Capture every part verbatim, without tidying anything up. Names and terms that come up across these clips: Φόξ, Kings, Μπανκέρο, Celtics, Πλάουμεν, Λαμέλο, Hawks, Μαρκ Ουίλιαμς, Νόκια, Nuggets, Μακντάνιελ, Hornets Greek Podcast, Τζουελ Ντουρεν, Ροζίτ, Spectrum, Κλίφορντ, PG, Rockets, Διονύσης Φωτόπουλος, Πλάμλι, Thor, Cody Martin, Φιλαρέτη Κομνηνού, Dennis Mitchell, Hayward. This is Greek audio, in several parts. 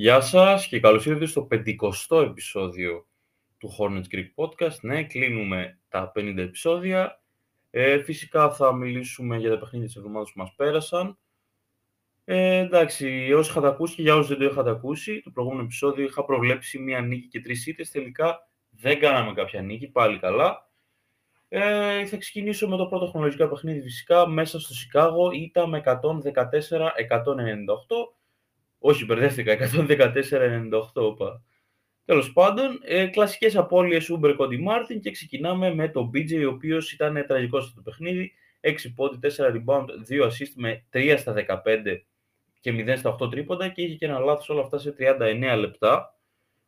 Γεια σας και καλώς ήρθατε στο πενηκοστό επεισόδιο του Hornets Greek Podcast. Ναι, κλείνουμε τα πενήντα επεισόδια. Ε, φυσικά θα μιλήσουμε για τα παιχνίδια της εβδομάδας που μας πέρασαν. Ε, εντάξει, όσοι είχατε ακούσει και για όσους δεν το είχατε ακούσει, το προηγούμενο επεισόδιο είχα προβλέψει μία νίκη και τρεις ήττες. Τελικά δεν κάναμε κάποια νίκη, πάλι καλά. Ε, θα ξεκινήσω με το πρώτο χρονολογικά παιχνίδι, φυσικά, μέσα στο Σικάγο, ήττα με εκατόν δεκατέσσερα εκατόν ενενήντα οκτώ. Όχι, μπερδεύτηκα, εκατόν δεκατέσσερα ενενήντα οκτώ. Τέλος πάντων, ε, κλασικές απώλειες Uber Cody Martin και ξεκινάμε με τον μπι τζέι, ο οποίος ήταν τραγικός στο παιχνίδι. έξι πόντοι, τέσσερα rebound, δύο assist με τρία στα δεκαπέντε και μηδέν στα οκτώ τρίποντα και είχε και ένα λάθος, όλα αυτά σε τριάντα εννέα λεπτά.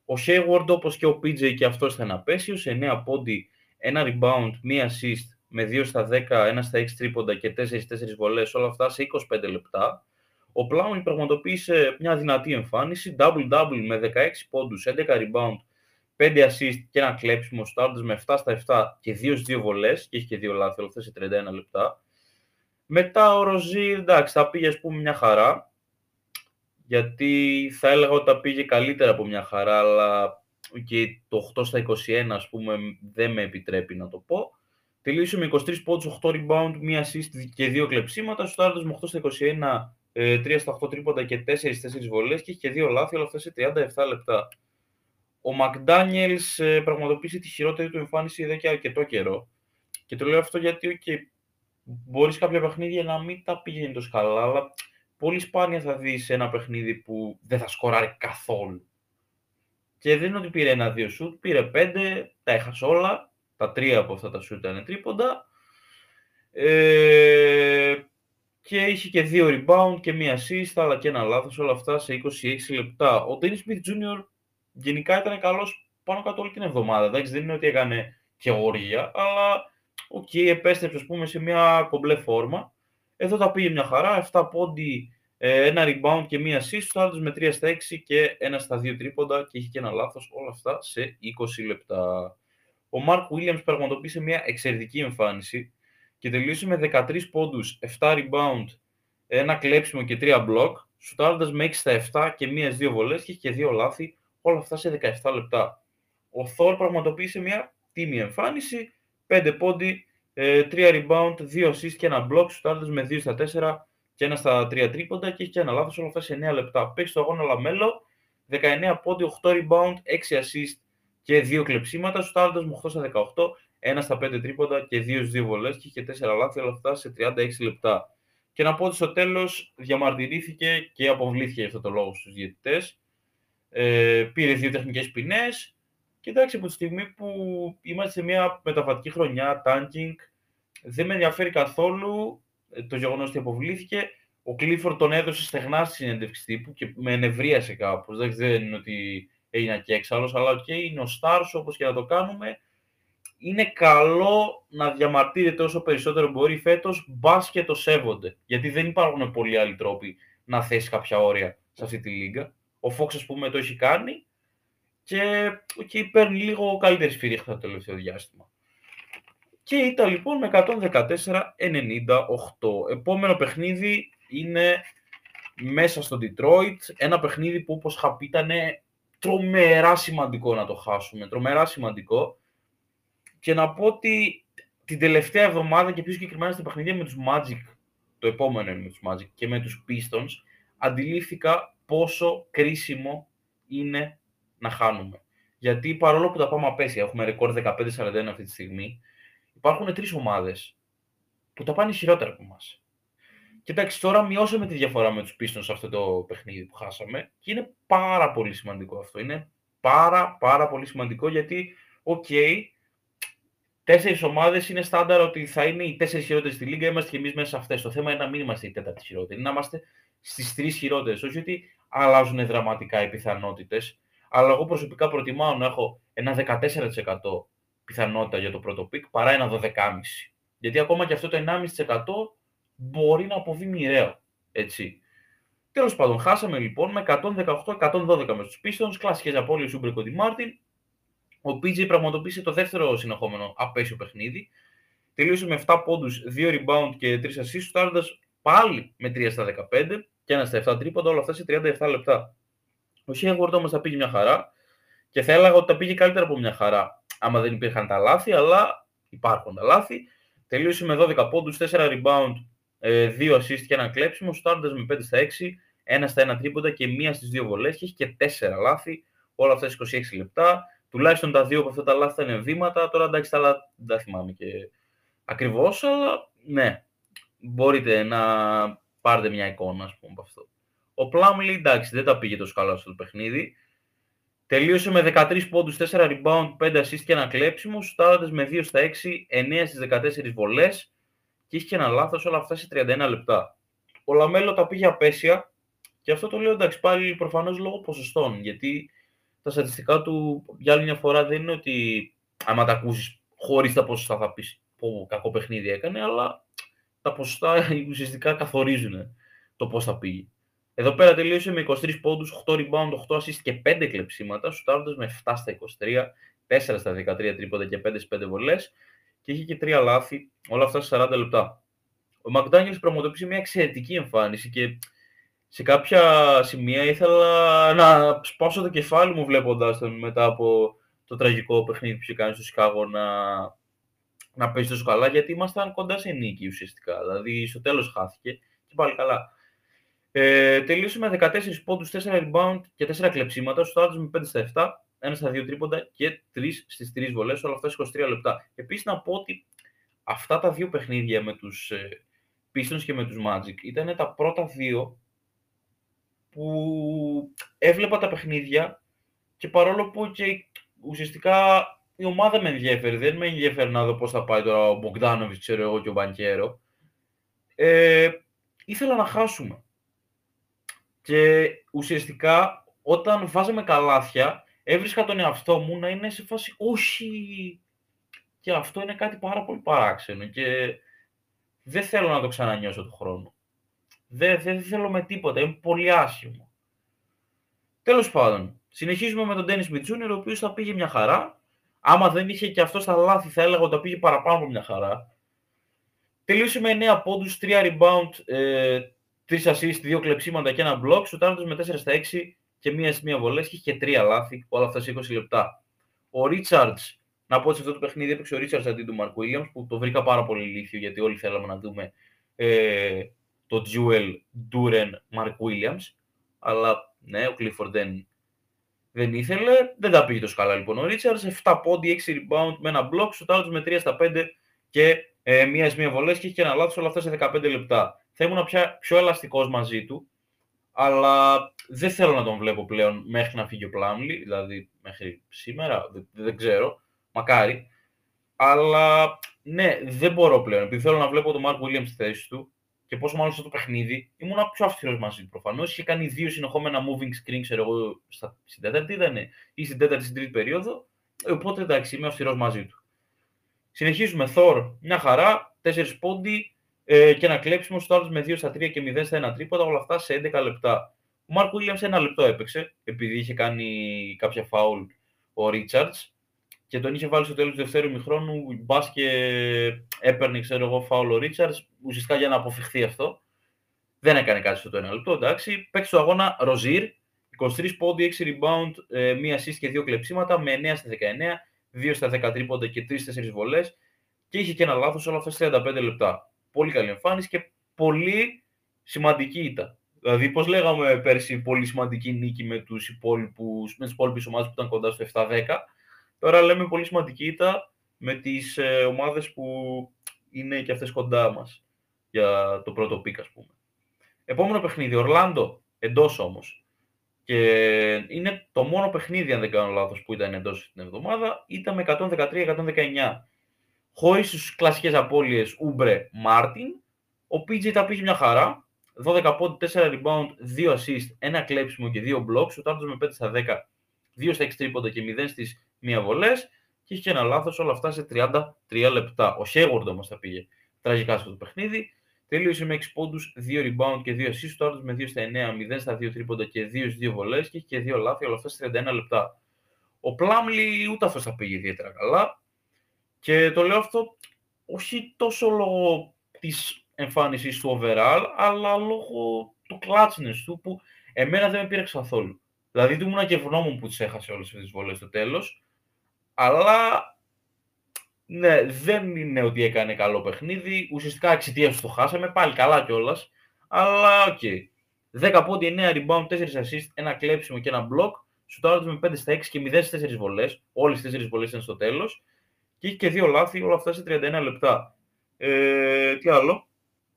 Ο Hayward, όπως και ο πι τζέι, και αυτός ήταν απέσιος. εννέα πόντοι, ένα rebound, μία assist με δύο στα δέκα, ένα στα έξι τρίποντα και τέσσερα στα τέσσερα βολές, όλα αυτά σε είκοσι πέντε λεπτά. Ο Πλάουμεν πραγματοποίησε μια δυνατή εμφάνιση, double-double με δεκαέξι πόντους, έντεκα rebound, πέντε assist και ένα κλέψιμο στάρτες με επτά στα επτά και δύο στα δύο βολές, και έχει και δύο λάθη, όλα σε τριάντα ένα λεπτά. Μετά ο Ροζίτ, εντάξει, τα πήγε ας πούμε μια χαρά, γιατί θα έλεγα ότι τα πήγε καλύτερα από μια χαρά, αλλά και το οκτώ στα είκοσι ένα ας πούμε δεν με επιτρέπει να το πω. Τελείωσε με είκοσι τρεις πόντους, οκτώ rebound, μία assist και δύο κλεψίματα, στάρτες με οκτώ στα είκοσι ένα, τρία στα οκτώ τρίποντα και τέσσερα στα τέσσερα βολές και έχει και δύο λάθη, αλλά αυτά σε τριάντα επτά λεπτά. Ο Μακντάνιελ πραγματοποίησε τη χειρότερη του εμφάνιση εδώ και αρκετό καιρό. Και το λέω αυτό γιατί okay, μπορείς κάποια παιχνίδια να μην τα πηγαίνει τόσο καλά, αλλά πολύ σπάνια θα δεις ένα παιχνίδι που δεν θα σκοράρει καθόλου. Και δεν είναι ότι πήρε ένα-δύο σουτ, πήρε πέντε, τα έχασε όλα, τα τρία από αυτά τα σουτ ήταν τρίποντα. Ε... Και είχε και δύο rebound και μία assist, αλλά και ένα λάθος, όλα αυτά σε είκοσι έξι λεπτά. Ο Ντένις Σμιθ Τζούνιορ γενικά ήταν καλός πάνω κάτω όλη την εβδομάδα. Εντάξει, δεν είναι ότι έκανε και όργια, αλλά οκ, okay, επέστρεψε ας πούμε σε μια κομπλέ φόρμα. Εδώ τα πήγε μια χαρά, επτά πόντι, ένα rebound και μία assist, στάρτες με τρία στα έξι και ένα στα δύο τρίποντα και είχε και ένα λάθος, όλα αυτά σε είκοσι λεπτά. Ο Μαρκ Ουίλιαμς πραγματοποίησε μια εξαιρετική εμφάνιση και τελείωσε με δεκατρείς πόντους, επτά rebound, ένα κλέψιμο και τρία block, σουτάροντας με έξι στα επτά και μία στις δύο βολές και είχε και δύο λάθη, όλα αυτά σε δεκαεπτά λεπτά. Ο Thor πραγματοποίησε μια τίμια εμφάνιση, πέντε πόντι, τρία rebound, δύο assist και ένα block, σουτάροντας με δύο στα τέσσερα και ένα στα τρία τρίποντα και είχε και ένα λάθος, όλα αυτά σε εννέα λεπτά. Παίξει το αγώνα Λαμέλο, δεκαεννέα πόντι, οκτώ rebound, έξι assist και δύο κλεψίματα, σουτάροντας με οκτώ στα δεκαοκτώ, ένα στα πέντε τρίποντα και δύο στα δύο βολές και είχε τέσσερα λάθη, αλλά αυτά σε τριάντα έξι λεπτά. Και να πω ότι στο τέλος διαμαρτυρήθηκε και αποβλήθηκε γι' αυτό το λόγο στους διαιτητές. Ε, πήρε δύο τεχνικές ποινές. Και εντάξει, από τη στιγμή που είμαστε σε μια μεταβατική χρονιά, tanking, δεν με ενδιαφέρει καθόλου το γεγονός ότι αποβλήθηκε. Ο Κλίφορντ τον έδωσε στεγνά στη συνέντευξη τύπου και με ενευρίασε κάπως. Εντάξει, δεν είναι ότι έγινε και έξαλλος, αλλά οκ, okay, είναι ο Stars, όπως και να το κάνουμε. Είναι καλό να διαμαρτύρεται όσο περισσότερο μπορεί φέτος, μπας και το σέβονται. Γιατί δεν υπάρχουν πολλοί άλλοι τρόποι να θέσει κάποια όρια σε αυτή τη λίγα. Ο Φόξ, ας πούμε, το έχει κάνει και, και παίρνει λίγο καλύτερη σφυρίχτα το τελευταίο διάστημα. Και ήταν λοιπόν με εκατόν δεκατέσσερα ενενήντα οκτώ. Επόμενο παιχνίδι είναι μέσα στο Detroit. Ένα παιχνίδι που, όπως είχα πει, ήταν τρομερά σημαντικό να το χάσουμε. Τρομερά σημαντικό. Και να πω ότι την τελευταία εβδομάδα και πιο συγκεκριμένα στα παιχνίδια με τους Magic, το επόμενο είναι με τους Magic και με τους Pistons, αντιλήφθηκα πόσο κρίσιμο είναι να χάνουμε. Γιατί παρόλο που τα πάμε απέσια, έχουμε ρεκόρ δεκαπέντε σαράντα ένα αυτή τη στιγμή, υπάρχουν τρεις ομάδες που τα πάνε χειρότερα από εμάς. Και εντάξει, τώρα μειώσαμε τη διαφορά με τους Pistons σε αυτό το παιχνίδι που χάσαμε και είναι πάρα πολύ σημαντικό αυτό. Είναι πάρα πάρα πολύ σημαντικό γιατί, οκ, okay, τέσσερις ομάδες είναι στάνταρ ότι θα είναι οι τέσσερις χειρότερες στη Λίγκα, είμαστε και εμείς μέσα σε αυτές. Το θέμα είναι να μην είμαστε οι τέταρτη χειρότεροι, να είμαστε στις τρεις χειρότερες. Όχι ότι αλλάζουν δραματικά οι πιθανότητες, αλλά εγώ προσωπικά προτιμάω να έχω ένα δεκατέσσερα τοις εκατό πιθανότητα για το πρώτο πικ παρά ένα δώδεκα κόμμα πέντε τοις εκατό. Γιατί ακόμα και αυτό το ενάμιση τοις εκατό μπορεί να αποβεί μοιραίο. Έτσι. Τέλος πάντων, χάσαμε λοιπόν με εκατόν δεκαοκτώ εκατόν δώδεκα με τους Pistons, κλασικές απώλειες Uber Cody Martin. Ο πι τζέι πραγματοποίησε το δεύτερο συνεχόμενο απέσιο παιχνίδι. Τελείωσε με επτά πόντους, δύο rebound και τρία assist, στάροντας πάλι με τρία στα δεκαπέντε και ένα στα επτά τρίποντα, όλα αυτά σε τριάντα επτά λεπτά. Ο Hayward όμως τα πήγε μια χαρά και θα έλεγα ότι τα πήγε καλύτερα από μια χαρά. Άμα δεν υπήρχαν τα λάθη, αλλά υπάρχουν τα λάθη. Τελείωσε με δώδεκα πόντους, τέσσερα rebound, δύο assist και ένα κλέψιμο. Στάρντες με πέντε στα έξι, ένα στα ένα τρίποτα και μία στις δύο βολές. Και έχει και τέσσερα λάθη, όλα αυτά στις είκοσι έξι λεπτά. Τουλάχιστον τα δύο από αυτά τα λάθη ήταν βήματα. Τώρα εντάξει, τα λάθη δεν τα θυμάμαι και ακριβώς, αλλά ναι, μπορείτε να πάρετε μια εικόνα, ας πούμε, από αυτό. Ο Πλάμλι, εντάξει, δεν τα πήγε τόσο καλά στο παιχνίδι. Τελείωσε με δεκατρείς πόντους, τέσσερα rebound, πέντε assist και ένα κλέψιμο. Στάρτες με δύο στα έξι, εννέα στις δεκατέσσερις βολές. Και είχε και ένα λάθος, όλα αυτά σε τριάντα ένα λεπτά. Ο Λαμέλο τα πήγε απέσια. Και αυτό το λέω εντάξει πάλι προφανώς λόγω ποσοστών. Γιατί τα στατιστικά του για άλλη μια φορά δεν είναι ότι άμα τα ακούσεις χωρίς τα ποσοστά θα πεις πω κακό παιχνίδι έκανε. Αλλά τα ποσοστά ουσιαστικά καθορίζουν το πώς θα πήγε. Εδώ πέρα τελείωσε με είκοσι τρεις πόντους, οκτώ rebound, οκτώ assist και πέντε κλεψίματα, σουτάροντας με επτά στα είκοσι τρία, τέσσερα στα δεκατρία τρίποτα και πέντε στις πέντε βολές και είχε και τρία λάθη, όλα αυτά σε σαράντα λεπτά. Ο Μακντάνιελ πραγματοποίησε μια εξαιρετική εμφάνιση και σε κάποια σημεία ήθελα να σπάσω το κεφάλι μου βλέποντας τον μετά από το τραγικό παιχνίδι που είχε κάνει στο Σικάγο να, να παίζει τόσο καλά, γιατί ήμασταν κοντά σε νίκη ουσιαστικά, δηλαδή στο τέλος χάθηκε και πάλι καλά. Ε, τελείωσε με δεκατέσσερις πόντους, τέσσερα rebound και τέσσερα κλεψίματα. Στάρτες με πέντε στα επτά, ένα στα δύο τρίποντα και τρία στις τρεις βολές, όλα αυτά στις είκοσι τρία λεπτά. Επίσης να πω ότι αυτά τα δύο παιχνίδια με τους ε, Pistons και με τους Magic ήταν τα πρώτα δύο που έβλεπα τα παιχνίδια και παρόλο που και ουσιαστικά η ομάδα με ενδιαφέρει, δεν με ενδιαφέρει να δω πώς θα πάει τώρα ο Μπογκντάνοβιτς, ξέρω εγώ, και ο Μπανκέρο, ε, ήθελα να χάσουμε. Και ουσιαστικά όταν βάζαμε καλάθια έβρισκα τον εαυτό μου να είναι σε φάση όχι. Και αυτό είναι κάτι πάρα πολύ παράξενο και δεν θέλω να το ξανανιώσω τον χρόνο. Δεν, δεν θέλω με τίποτα, είμαι πολύ άσχημο. Τέλος πάντων, συνεχίζουμε με τον Ντένις Σμιθ Τζούνιορ, ο οποίος θα πήγε μια χαρά. Άμα δεν είχε και αυτό στα λάθη θα έλεγα ότι θα πήγε παραπάνω από μια χαρά. Τελείωσε με εννέα πόντους, τρία rebound, ε, τρεις assist, δύο κλεψίματα και ένα block, σουτάροντας με τέσσερα στα έξι και μία στις μία βολές και είχε τρία λάθη, όλα αυτά σε είκοσι λεπτά. Ο Ρίτσαρντ, να πω ότι σε αυτό το παιχνίδι έπαιξε ο Ρίτσαρντ αντί του Μαρκ Ουίλιαμς, που το βρήκα πάρα πολύ ηλίθιο γιατί όλοι θέλαμε να δούμε ε, το Τζουελ Ντουρεν Μαρκ Ουίλιαμς, αλλά ναι, ο Κλίφορντ δεν, δεν ήθελε, δεν τα πήγε τόσο καλά λοιπόν ο Ρίτσαρντ. επτά πόντι, έξι rebound με ένα block, σουτάροντας με τρία στα πέντε και ε, μία στις μία βολές και είχε ένα λάθος, όλα αυτά σε δεκαπέντε λεπτά. Θα ήμουν πια πιο ελαστικός μαζί του, αλλά δεν θέλω να τον βλέπω πλέον μέχρι να φύγει ο Πλάμλι, δηλαδή μέχρι σήμερα, δεν, δεν ξέρω, μακάρι. Αλλά ναι, δεν μπορώ πλέον, επειδή θέλω να βλέπω τον Μαρκ Ουίλιαμς στη θέση του και πόσο μάλλον στο το παιχνίδι, ήμουν πιο αυστηρός μαζί του προφανώς. Είχε κάνει δύο συνεχόμενα moving screen, ξέρω εγώ, στα, στην τέταρτη ήταν ή στην τέταρτη στην τρίτη περίοδο, οπότε εντάξει, είμαι αυστηρός μαζί του. Συνεχίζουμε, Thor, μια χαρά, τέσσερις πόντι, και ένα κλέψιμο στους άλλους με δύο στα τρία και μηδέν στα ένα τρίποτα, όλα αυτά σε έντεκα λεπτά. Ο Μαρκ Ουίλιαμς ένα λεπτό έπαιξε, επειδή είχε κάνει κάποια φάουλ ο Ρίτσαρντς και τον είχε βάλει στο τέλος του δευτέρου ημιχρόνου, μπας και έπαιρνε, ξέρω εγώ, φάουλ ο Ρίτσαρντς, ουσιαστικά για να αποφευχθεί αυτό. Δεν έκανε κάτι στο το ένα λεπτό, εντάξει. Παίξει το αγώνα Ροζίτ, είκοσι τρεις πόντι, έξι rebound, μία assist και δύο κλεψίματα, με εννέα στα δεκαεννέα, δύο στα δέκα τρίποτα και τρεις στα τέσσερα βολές και είχε και ένα λάθος, όλα αυτά στα τριάντα πέντε λεπτά. Πολύ καλή εμφάνιση και πολύ σημαντική ήττα. Δηλαδή, πώς λέγαμε πέρσι, πολύ σημαντική νίκη με τους υπόλοιπους, με τις υπόλοιπες ομάδες που ήταν κοντά στο επτά δέκα. Τώρα λέμε πολύ σημαντική ήττα με τις ε, ομάδες που είναι και αυτές κοντά μας για το πρώτο πικ, ας πούμε. Επόμενο παιχνίδι, Ορλάντο, εντός όμως. Και είναι το μόνο παιχνίδι, αν δεν κάνω λάθος, που ήταν εντός την εβδομάδα. Ήταν με εκατόν δεκατρία εκατόν δεκαεννέα. Χωρίς τις κλασικές απώλειες Ούμπρε Μάρτιν, ο πι τζι τα πήγε μια χαρά. δώδεκα πόντι, τέσσερα rebound, δύο assist, ένα κλέψιμο και δύο blocks. Ο Τάρντος με πέντε στα δέκα, δύο στα έξι τρίποτα και μηδέν στις μία βολές. Και είχε και ένα λάθος, όλα αυτά σε τριάντα τρία λεπτά. Ο Hayward όμως τα πήγε τραγικά στο παιχνίδι. Τελείωσε με έξι πόντους, δύο rebound και δύο assist. Ο Τάρντος με δύο στα εννέα, μηδέν στα δύο τρίποτα και δύο στις δύο βολές. Και είχε και δύο λάθη, όλα αυτά σε τριάντα ένα λεπτά. Ο Πλάμλι ούτε αυτός τα πήγε ιδιαίτερα καλά. Και το λέω αυτό όχι τόσο λόγω της εμφάνισης του overall, αλλά λόγω του clutchness του, που εμένα δεν με πήραξε καθόλου. Δηλαδή ήμουν και ευγνώμων που τις έχασε όλες αυτές τις βολές στο τέλος. Αλλά ναι, δεν είναι ότι έκανε καλό παιχνίδι. Ουσιαστικά εξαιτίας του το χάσαμε. Πάλι καλά κιόλας. Αλλά οκ. Okay. δέκα πόντι, εννέα rebound, τέσσερα assist, ένα κλέψιμο και ένα block. Σουτάροντας με πέντε στα έξι και μηδέν στα τέσσερα βολές. Όλες τις τέσσερις βολές ήταν στο τέλος. Και είχε και δύο λάθη, όλα αυτά σε τριάντα ένα λεπτά. Ε, τι άλλο.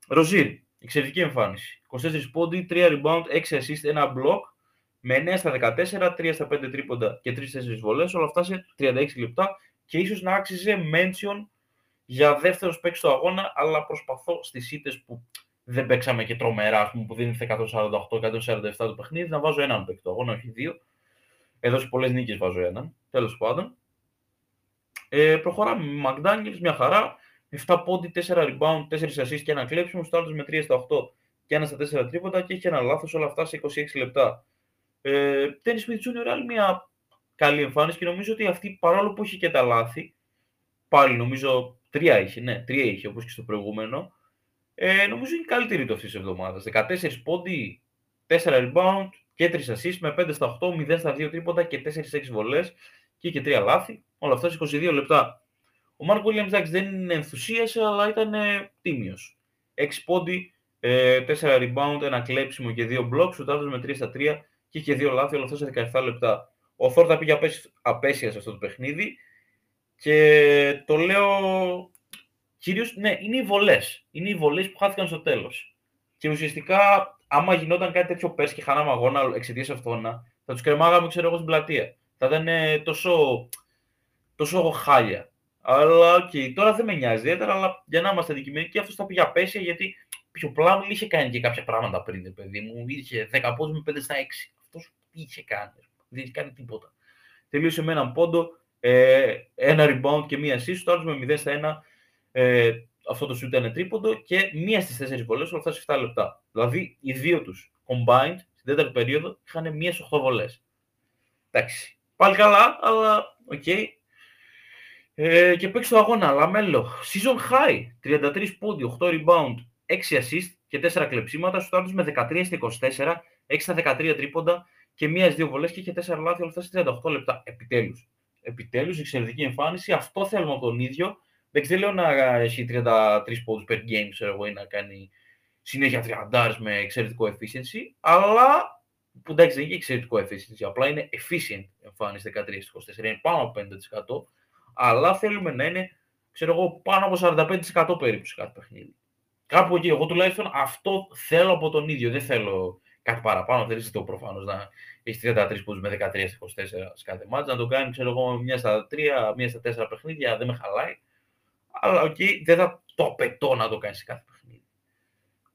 Ροζίτ, εξαιρετική εμφάνιση. είκοσι τέσσερα πόντι, τρία rebound, έξι assist, ένα block. Με εννέα στα δεκατέσσερα, τρία στα πέντε τρίποντα και τρεις στα τέσσερα βολές. Όλα αυτά σε τριάντα έξι λεπτά. Και ίσως να άξιζε mention για δεύτερος παίκτης του αγώνα. Αλλά προσπαθώ στις ήττες που δεν παίξαμε και τρομερά, ας πούμε, που δεν είναι εκατόν σαράντα οκτώ εκατόν σαράντα επτά το παιχνίδι, να βάζω έναν παίκτη του αγώνα, όχι δύο. Εδώ σε πολλές νίκες βάζω έναν. Τέλος πάντων. Ε, προχωράμε με Μακντάνιελ, μια χαρά. επτά πόντι, τέσσερα rebound, τέσσερα assist και ένα κλέψιμο. Στάρτος με τρία στα οκτώ και ένα στα τέσσερα τρίποτα και έχει ένα λάθος, όλα αυτά σε είκοσι έξι λεπτά. Ε, Dennis Mitchell Junior, άλλη μια καλή εμφάνιση και νομίζω ότι αυτή, παρόλο που είχε και τα λάθη, πάλι νομίζω τρία είχε, ναι, τρία είχε όπως και στο προηγούμενο, ε, νομίζω είναι καλύτερη το αυτής της εβδομάδας. δεκατέσσερα πόντι, τέσσερα rebound και τρία assist με πέντε στα οκτώ, μηδέν στα δύο τρίποτα και τέσσερα στα έξι βολές και είχε τρία λάθη. Όλα αυτά σε είκοσι δύο λεπτά. Ο Μαρκ Ουίλιαμς δεν ενθουσίασε, αλλά ήταν ε, τίμιος. έξι πόντι, ε, τέσσερα rebound, ένα κλέψιμο και δύο blocks, σουτάροντας με τρία στα τρία και είχε δύο λάθη, όλα αυτά σε δεκαεπτά λεπτά. Ο Thor τα πήγε απέσια σε αυτό το παιχνίδι και το λέω κυρίως, ναι, είναι οι βολές. Είναι οι βολές που χάθηκαν στο τέλος. Και ουσιαστικά, άμα γινόταν κάτι τέτοιο πέρσι και χάναμε αγώνα εξαιτίας αυτόνα, θα τους κρεμάγαμε, ξέρω εγώ, στην πλατεία. Θα ήταν ε, τόσο, τόσο χάλια. Αλλά okay, τώρα δεν με νοιάζει ιδιαίτερα, αλλά για να είμαστε αντικειμενικοί, αυτό τα πήγε απέσια γιατί ο Πλάμλι είχε κάνει και κάποια πράγματα πριν, παιδί μου. Είχε δέκα πόντους με πέντε στα έξι. Αυτός είχε κάνει. Δεν είχε κάνει τίποτα. Τελείωσε με έναν πόντο, ε, ένα rebound και μία assist. Το άλλο με μηδέν στα ένα. Ε, αυτό το shoot ήταν τρίποντο και μία στις τέσσερις βολές, όλα αυτά σε επτά λεπτά. Δηλαδή οι δύο τους combined στην τέταρτη περίοδο είχαν μία στις οκτώ βολές. Εντάξει. Πάλι καλά, αλλά οκ. Okay. Ε, και παίξει το αγώνα, Λαμέλο. Season high. τριάντα τρία πόντια, οκτώ rebound, έξι assist και τέσσερα κλεψίματα. Στους άλλους με δεκατρία στα είκοσι τέσσερα, έξι στα δεκατρία τρίποντα και μία στις δύο βολές και είχε τέσσερα λάθη, όλα αυτά σε τριάντα οκτώ λεπτά. Επιτέλους. Επιτέλους, εξαιρετική εμφάνιση. Αυτό θέλουμε από τον ίδιο. Δεν ξέρω να έχει τριάντα τρία πόντους per game, ξέρω εγώ, ή να κάνει συνέχεια τριάντα με εξαιρετικό efficiency. Αλλά που εντάξει δεν είναι εξαιρετικό efficiency, απλά είναι efficient εμφάνιση δεκατρία στα είκοσι τέσσερα, είναι πάνω από πέντε τοις εκατό. Αλλά θέλουμε να είναι, ξέρω εγώ, πάνω από σαράντα πέντε τοις εκατό περίπου σε κάθε παιχνίδι. Κάπου εκεί, εγώ τουλάχιστον αυτό θέλω από τον ίδιο. Δεν θέλω κάτι παραπάνω. Δεν ζητώ προφανώς να έχει τριάντα τρία πόντους με δεκατρία στα είκοσι τέσσερα σε κάθε μάτς. Να το κάνει, ξέρω εγώ, μία στα τρία, μία στα τέσσερα παιχνίδια, δεν με χαλάει. Αλλά οκ, okay, δεν θα το απαιτώ να το κάνει σε κάθε παιχνίδι.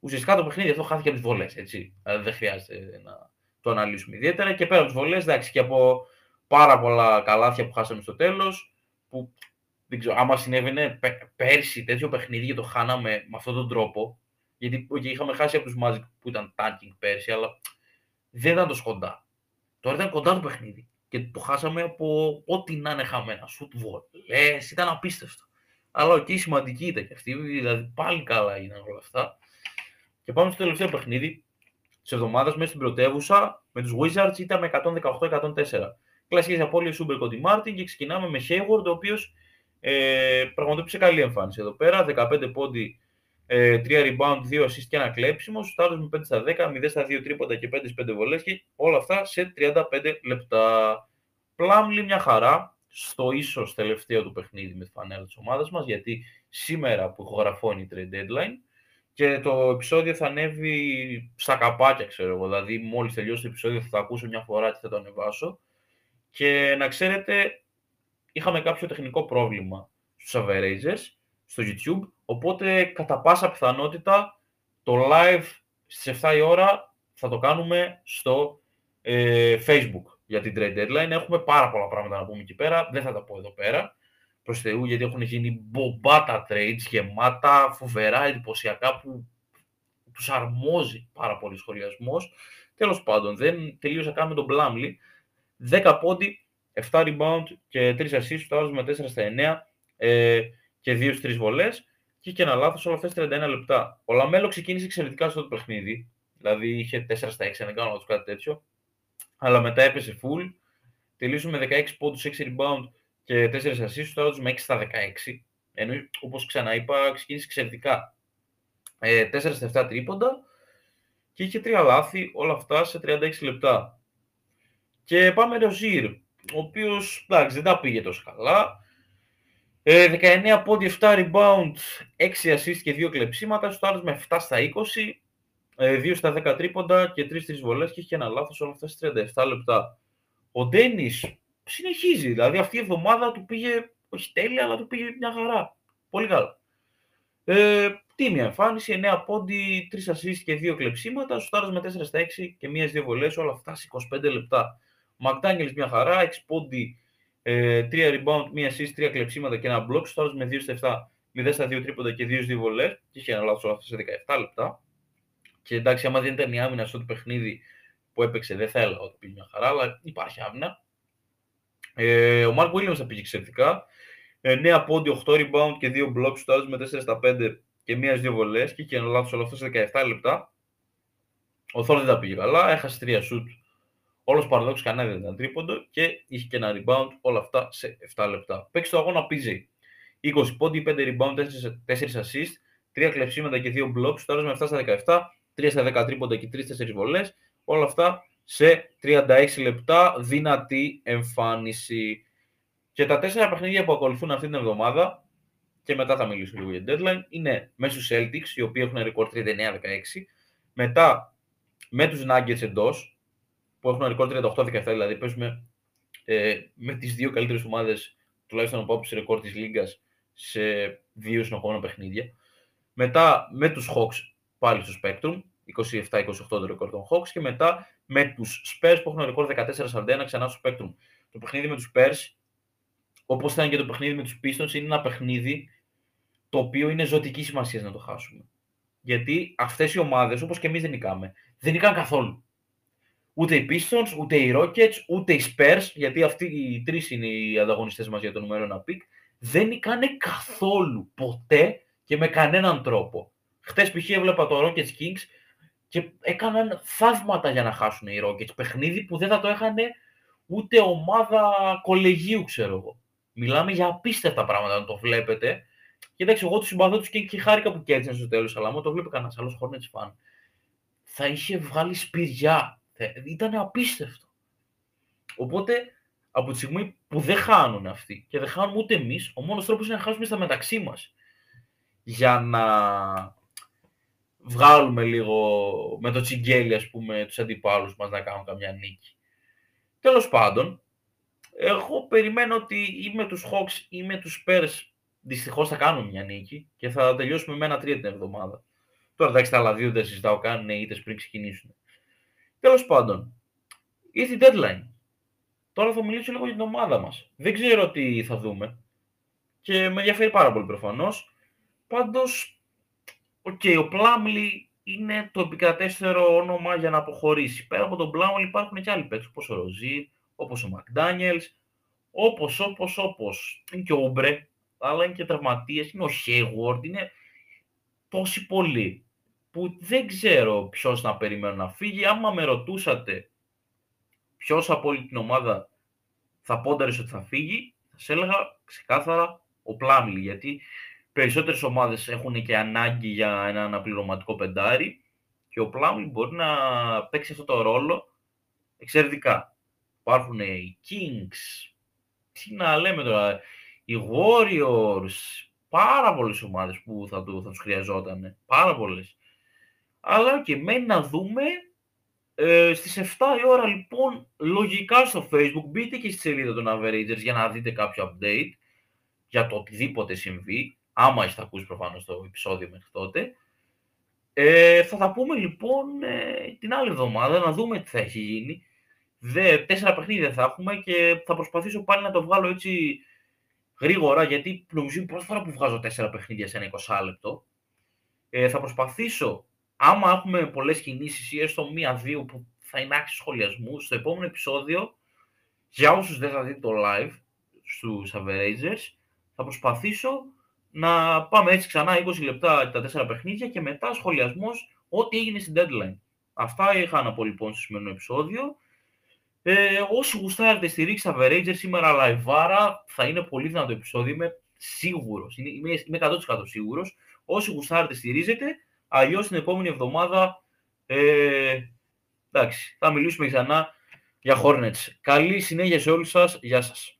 Ουσιαστικά το παιχνίδι αυτό χάθηκε από τις βολές, έτσι. Δεν χρειάζεται να το αναλύσουμε ιδιαίτερα. Και πέρα από τις βολές, εντάξει, και από πάρα πολλά καλάθια που χάσαμε στο τέλος. Που δεν ξέρω, άμα συνέβαινε πέρσι τέτοιο παιχνίδι και το χάναμε με αυτόν τον τρόπο, γιατί okay, είχαμε χάσει από τους Magic που ήταν tanking πέρσι, αλλά δεν ήταν τόσο κοντά. Τώρα ήταν κοντά το παιχνίδι και το χάσαμε από ό,τι να είναι χαμένα. Σουτ βολές, ήταν απίστευτο. Αλλά οκ, okay, σημαντική ήταν και αυτή, δηλαδή πάλι καλά έγιναν όλα αυτά. Και πάμε στο τελευταίο παιχνίδι της εβδομάδας μέσα στην πρωτεύουσα με τους Wizards, ήταν με εκατόν δεκαοκτώ εκατόν τέσσερα. Κλασικές απώλειες Uber Cody Martin και ξεκινάμε με Hayward, ο οποίος ε, πραγματοποίησε καλή εμφάνιση εδώ πέρα. δεκαπέντε πόντι, ε, τρία rebound, δύο assist και ένα κλέψιμο. Στάρτος με πέντε στα δέκα, μηδέν στα δύο τρίποτα και πέντε στα πέντε βολές και όλα αυτά σε τριάντα πέντε λεπτά. Πλάμλι μια χαρά στο ίσως τελευταίο του παιχνίδι με τη φανέλα της ομάδας μας, γιατί σήμερα που ηχογραφώνει η trade deadline και το επεισόδιο θα ανέβει στα καπάκια, ξέρω εγώ. Δηλαδή μόλις τελειώσει το επεισόδιο θα το ακούσω μια φορά και θα το ανεβάσω. Και να ξέρετε, είχαμε κάποιο τεχνικό πρόβλημα στους averagers, στο YouTube, οπότε κατά πάσα πιθανότητα το live στις επτά η ώρα θα το κάνουμε στο ε, Facebook για την trade deadline. Έχουμε πάρα πολλά πράγματα να πούμε εκεί πέρα, δεν θα τα πω εδώ πέρα, προς Θεού, γιατί έχουν γίνει μπομπάτα trades, γεμάτα, φοβερά, εντυπωσιακά που τους αρμόζει πάρα πολύ σχολιασμός. Τέλος πάντων, δεν τελείωσα καν με τον Plumlee. δέκα πόντι, επτά rebound και τρία assist, το άλλο με τέσσερα στα εννέα ε, και δύο στις τρεις βολές και είχε ένα λάθος, όλα αυτές τριάντα ένα λεπτά. Ο Λαμέλο ξεκίνησε εξαιρετικά στο το παιχνίδι, δηλαδή είχε τέσσερα στα έξι, αν δεν κάνω λάθος κάτι τέτοιο, αλλά μετά έπεσε full. Τελείωσαμε με δεκαέξι πόντους, έξι rebound και τέσσερα assists, τώρα τους με έξι στα δεκαέξι. Ενώ, όπως ξαναείπα, ξεκίνησε εξαιρετικά. Ε, τέσσερα στα επτά τρίποντα και είχε τρία λάθη, όλα αυτά σε τριάντα έξι λεπτά. Και πάμε Ροζίτ, ο οποίος, εντάξει, δεν τα πήγε τόσο καλά. Ε, δεκαεννέα πόντι, επτά rebound, έξι assist και δύο κλεψίματα, στους άλλους με επτά στα είκοσι, δύο στα δέκα τρίποντα και τρεις τρεις βολές και είχε ένα λάθος, όλα αυτά σε τριάντα επτά λεπτά. Ο Ντένις συνεχίζει, δηλαδή αυτή η εβδομάδα του πήγε, όχι τέλεια, αλλά του πήγε μια χαρά. Πολύ καλά. Ε, τίμια εμφάνιση, εννέα πόντι, τρεις assist και δύο κλεψίματα, στους άλλους με τέσσερα στα έξι και μία δύο βολές, όλα αυτά σε είκοσι πέντε λεπτά. Μακντάνιελ μια χαρά, έξι πόντι, τρία rebound, μία assist, τρία κλεψίματα και ένα block, στους άλλους με δύο στα επτά, μηδέν στα δύο τρίποντα και δύο δύο βολές, και είχε ένα λάθος όλα αυτά σε δεκαεπτά λεπτά. Και εντάξει, άμα δεν ήταν η άμυνα στο παιχνίδι που έπαιξε, δεν θα έλεγα ότι πήγε μια χαρά, αλλά υπάρχει άμυνα. Ε, ο Μαρκ Ουίλιαμς θα πήγε εξαιρετικά. εννέα πόντι, οκτώ rebound και δύο blocks, στους άλλους με τέσσερα στα πέντε και μία δύο βολές, και είχε ένα λάθος όλα αυτά σε δεκαεπτά λεπτά. Ο Thor δεν τα πήγε καλά, έχασε τρία shoot. Όλος παραδόξου κανένα δεν ήταν τρίποντο και είχε και ένα rebound, όλα αυτά σε επτά λεπτά. Παίξει το αγώνα πι τζέι. είκοσι πόντι, πέντε rebound, τέσσερα assist, τρία κλεψίματα και δύο blocks, στους άλλους με επτά στα δεκαεπτά, τρία στα δέκα τρίποντα και τρεις τέσσερις βολές. Όλα αυτά σε τριάντα έξι λεπτά, δυνατή εμφάνιση. Και τα τέσσερα παιχνίδια που ακολουθούν αυτή την εβδομάδα, και μετά θα μιλήσουμε λίγο για την deadline, είναι με στους Celtics, οι οποίοι έχουν ρεκόρ τριάντα εννέα δεκαέξι, μετά με τους Nuggets εντός, που έχουν ρεκόρ τριάντα οκτώ δεκαεπτά, δηλαδή παίζουμε ε, με τις δύο καλύτερες ομάδες, τουλάχιστον από όψη ρεκόρ της Λίγκας, σε δύο συνεχόμενα παιχνίδια. Μετά με τους Hawks, πάλι στο Spectrum, είκοσι επτά είκοσι οκτώ το ρεκόρ των Hawks, και μετά με τους Spurs που έχουν ρεκόρ δεκατέσσερα σαράντα ένα, ξανά στο Spectrum. Το παιχνίδι με τους Spurs, όπως ήταν και το παιχνίδι με τους Pistons, είναι ένα παιχνίδι το οποίο είναι ζωτικής σημασίας να το χάσουμε. Γιατί αυτές οι ομάδες, όπως και εμείς δεν νικάμε, δεν νικάνε καθόλου. Ούτε οι Pistons, ούτε οι Rockets, ούτε οι Spurs, γιατί αυτοί οι τρεις είναι οι ανταγωνιστές μας για το νούμερο ένα pick, δεν νικάνε καθόλου, ποτέ και με κανέναν τρόπο. Χτες π.χ. έβλεπα το Rockets Kings και έκαναν θαύματα για να χάσουν οι Rockets. Παιχνίδι που δεν θα το έχανε ούτε ομάδα κολεγίου, ξέρω εγώ. Μιλάμε για απίστευτα πράγματα να το βλέπετε. Και εντάξει, εγώ του συμπαθώ τους Kings και χάρηκα που κέρδισαν στο τέλος, αλλά άμα το βλέπει κανένα άλλο Hornets fan, θα είχε βγάλει σπηριά. Ήταν απίστευτο. Οπότε από τη στιγμή που δεν χάνουν αυτοί και δεν χάνουμε ούτε εμείς, ο μόνος τρόπος είναι να χάσουμε στα μεταξύ μας. Για να βγάλουμε λίγο με το τσιγκέλι, ας πούμε, τους αντιπάλους μας να κάνουν καμιά νίκη. Τέλος πάντων, εγώ περιμένω ότι ή με τους Hawks ή με τους Spurs δυστυχώς θα κάνουμε μια νίκη και θα τελειώσουμε με ένα τρία την εβδομάδα. Τώρα εντάξει, τα άλλα δύο δεν συζητάω, κάνουν ήττες πριν ξεκινήσουν. Τέλος πάντων, ήρθε η deadline. Τώρα θα μιλήσω λίγο για την ομάδα μας. Δεν ξέρω τι θα δούμε και με ενδιαφέρει πάρα πολύ προφανώς. Πάντως, okay, ο Πλάμλι είναι το επικρατέστερο όνομα για να αποχωρήσει. Πέρα από τον Πλάμλι υπάρχουν και άλλοι παίκτες, όπως ο Ροζίτ, όπως ο Μακντάνιελ, όπως, όπως, όπως. Είναι και ο Ούμπρε, αλλά είναι και τραυματίες, είναι ο Hayward, είναι τόσοι πολλοί που δεν ξέρω ποιος να περιμένω να φύγει. Άμα με ρωτούσατε ποιος από όλη την ομάδα θα πόνταρες ότι θα φύγει, θα σας έλεγα ξεκάθαρα ο Πλάμλι, γιατί περισσότερες ομάδες έχουν και ανάγκη για ένα αναπληρωματικό πεντάρι και ο Πλάμλι μπορεί να παίξει αυτό το ρόλο εξαιρετικά. Υπάρχουν οι Kings, τι να λέμε τώρα, οι Warriors, πάρα πολλές ομάδες που θα, του, θα τους χρειαζόταν, πάρα πολλές. Αλλά και μένει να δούμε ε, στις επτά η ώρα λοιπόν, λογικά στο Facebook, μπείτε και στη σελίδα των Averagers για να δείτε κάποιο update για το οτιδήποτε συμβεί. Άμα έχεις τα ακούσει προφανώς το επεισόδιο μέχρι τότε. Ε, θα τα πούμε λοιπόν ε, την άλλη εβδομάδα, να δούμε τι θα έχει γίνει. Δε, τέσσερα παιχνίδια θα έχουμε και θα προσπαθήσω πάλι να το βγάλω έτσι γρήγορα, γιατί νομίζω είναι πρώτη φορά που βγάζω τέσσερα παιχνίδια σε ένα είκοσι λεπτό. Ε, θα προσπαθήσω, άμα έχουμε πολλές κινήσεις ή έστω μία-δύο που θα είναι άξιος σχολιασμού, στο επόμενο επεισόδιο, για όσους δεν θα δείτε το live στους Averagers, θα προσπαθήσω να πάμε έτσι ξανά είκοσι λεπτά τα τέσσερα παιχνίδια και μετά σχολιασμός ό,τι έγινε στην deadline. Αυτά είχα να πω λοιπόν στο σημερινό επεισόδιο. Ε, όσοι γουστάρετε στηρίξτε Average, σήμερα λαϊβάρα, θα είναι πολύ δυνατό επεισόδιο, είμαι σίγουρος, είμαι, είμαι εκατό τοις εκατό σίγουρος. Όσοι γουστάρετε στηρίζετε, αλλιώς την επόμενη εβδομάδα, ε, εντάξει, θα μιλήσουμε ξανά για Hornets. Καλή συνέχεια σε όλους σας, γεια σας.